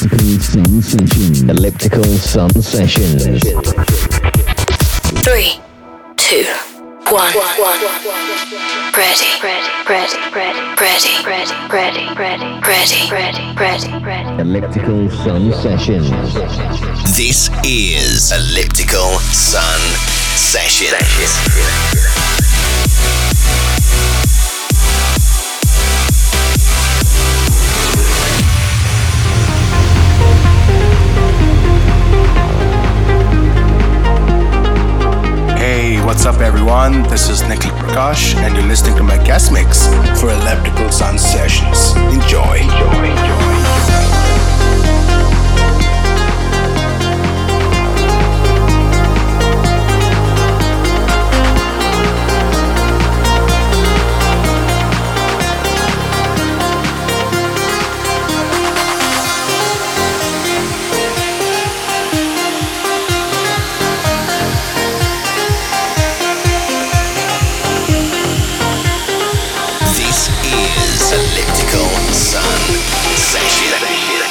Elliptical Sun Session. Elliptical Sun Session. 3, 2, 1. Ready. Elliptical Sun Session. This is Elliptical Sun Session. What's up everyone, this is Nikhil Prakash and you're listening to my guest mix for Elliptical Sun Sessions. Enjoy. Elliptical Sun Session.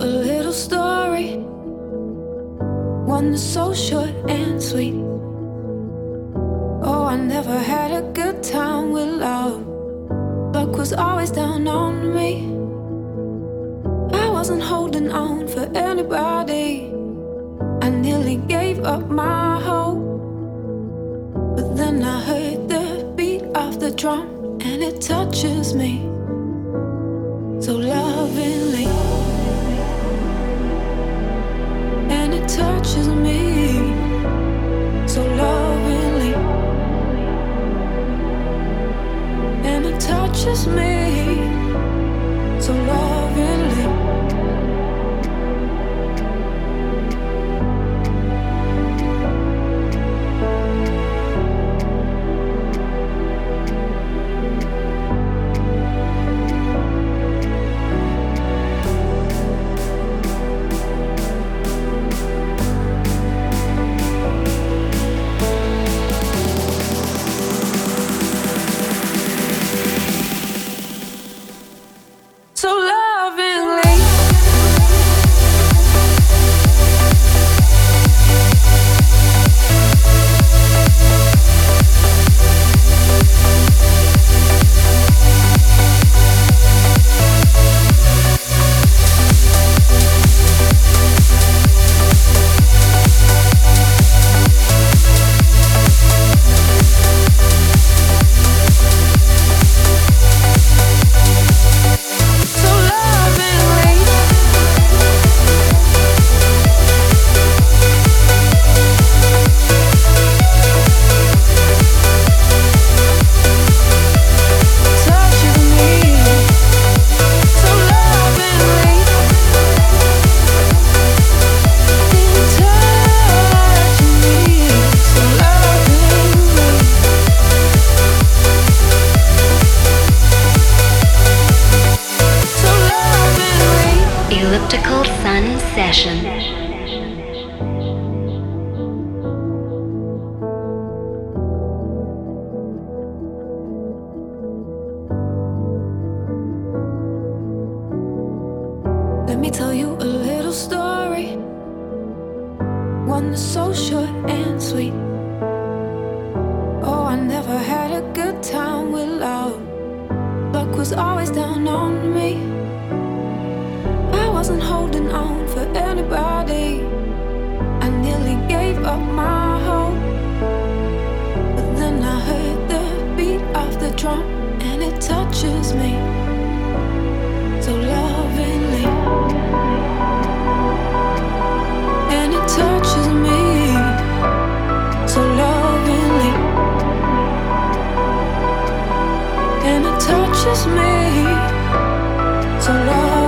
a little story, one that's so short and sweet. Oh, I never had a good time with love. Luck was always down on me. I wasn't holding on for anybody. I nearly gave up my hope, but then I heard the beat of the drum, and it touches me so lovingly, and it touches me so lovingly, and it touches me so lovingly. Elliptical Sun Session. Let me tell you a little story, one that's so short and sweet. Oh, I never had a good time with love. Luck was always down on me. I wasn't holding on for anybody. I nearly gave up my hope, but then I heard the beat of the drum, and it touches me so lovingly, and it touches me so lovingly, and it touches me so lovingly.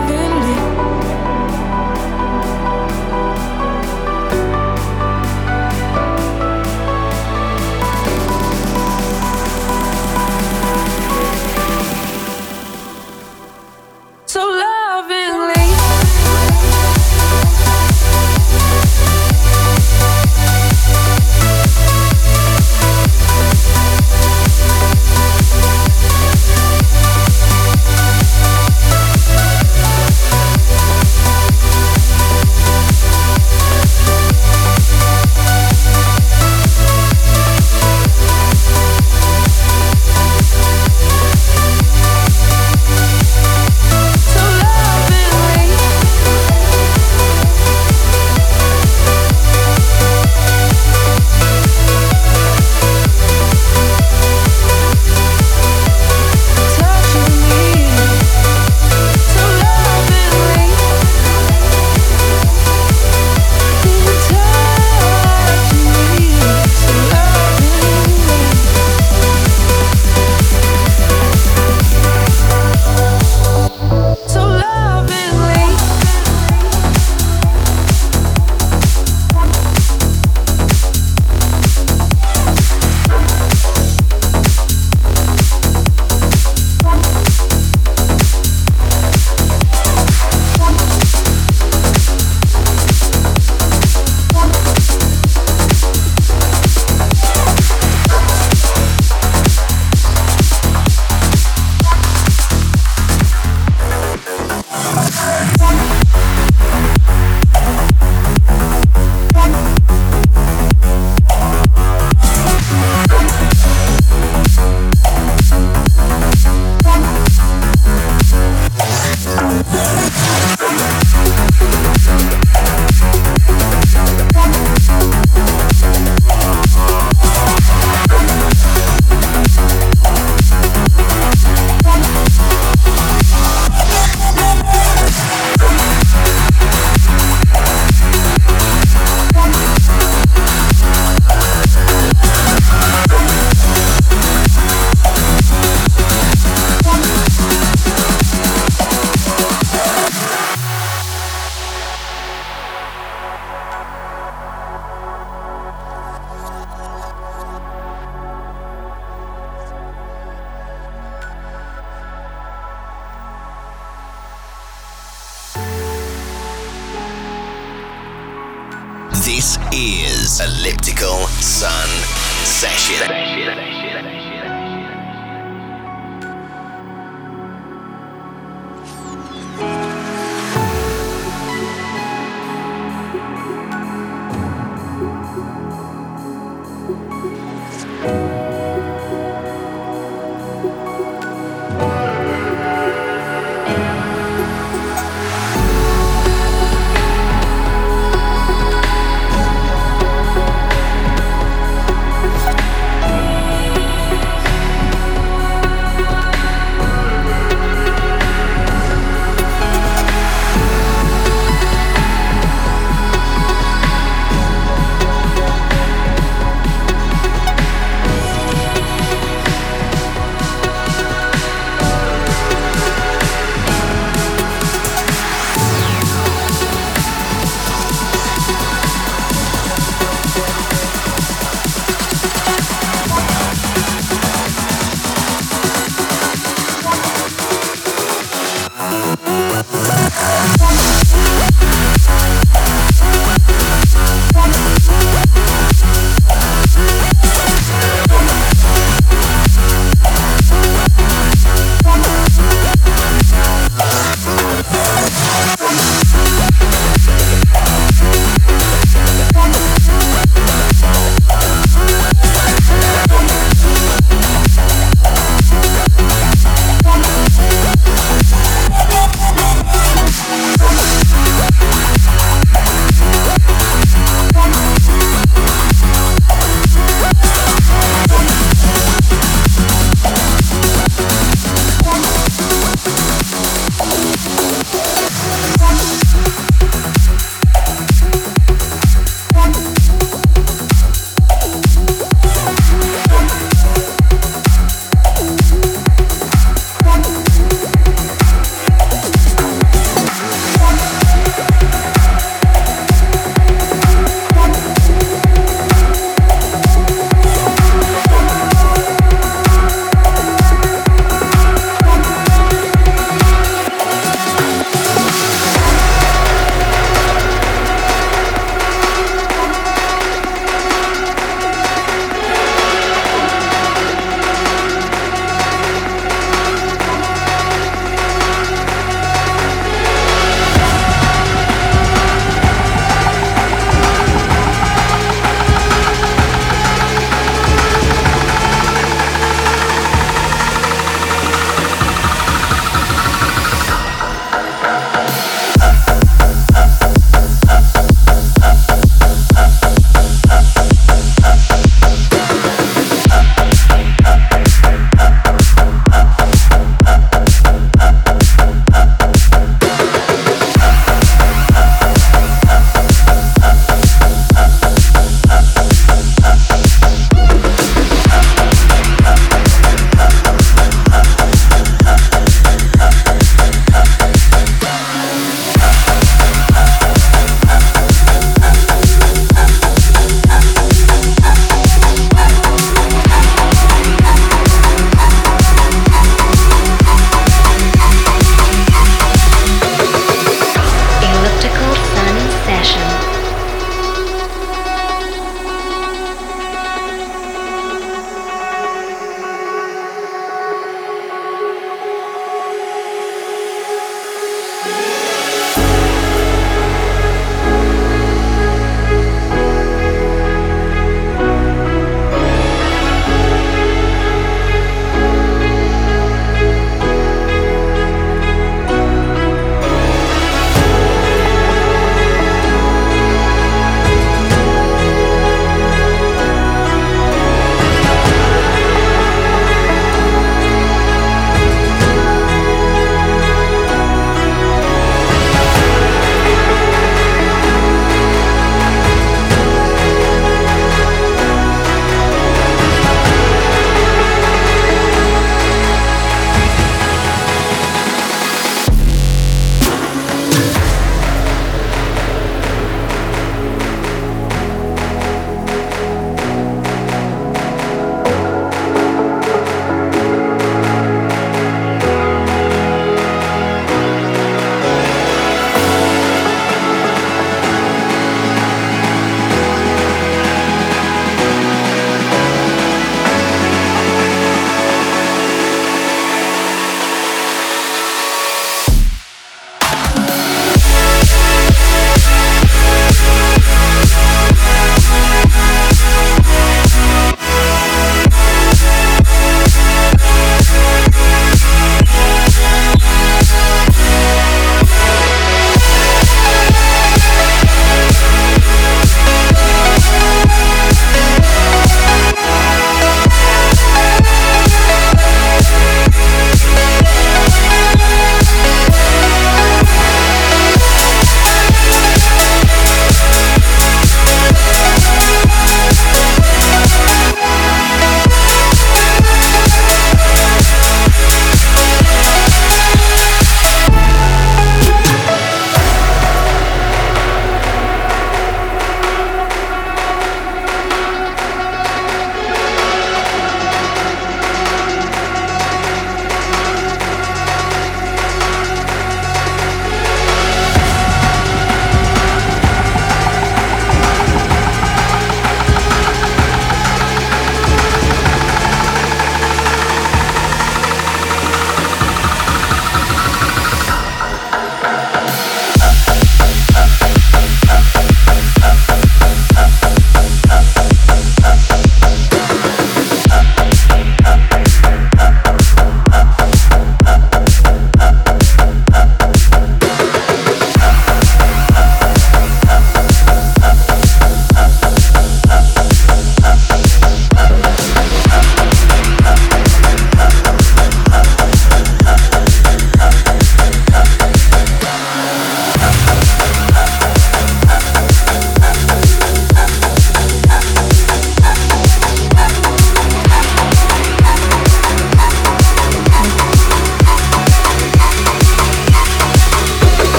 This is Elliptical Sun Sessions.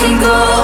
can go.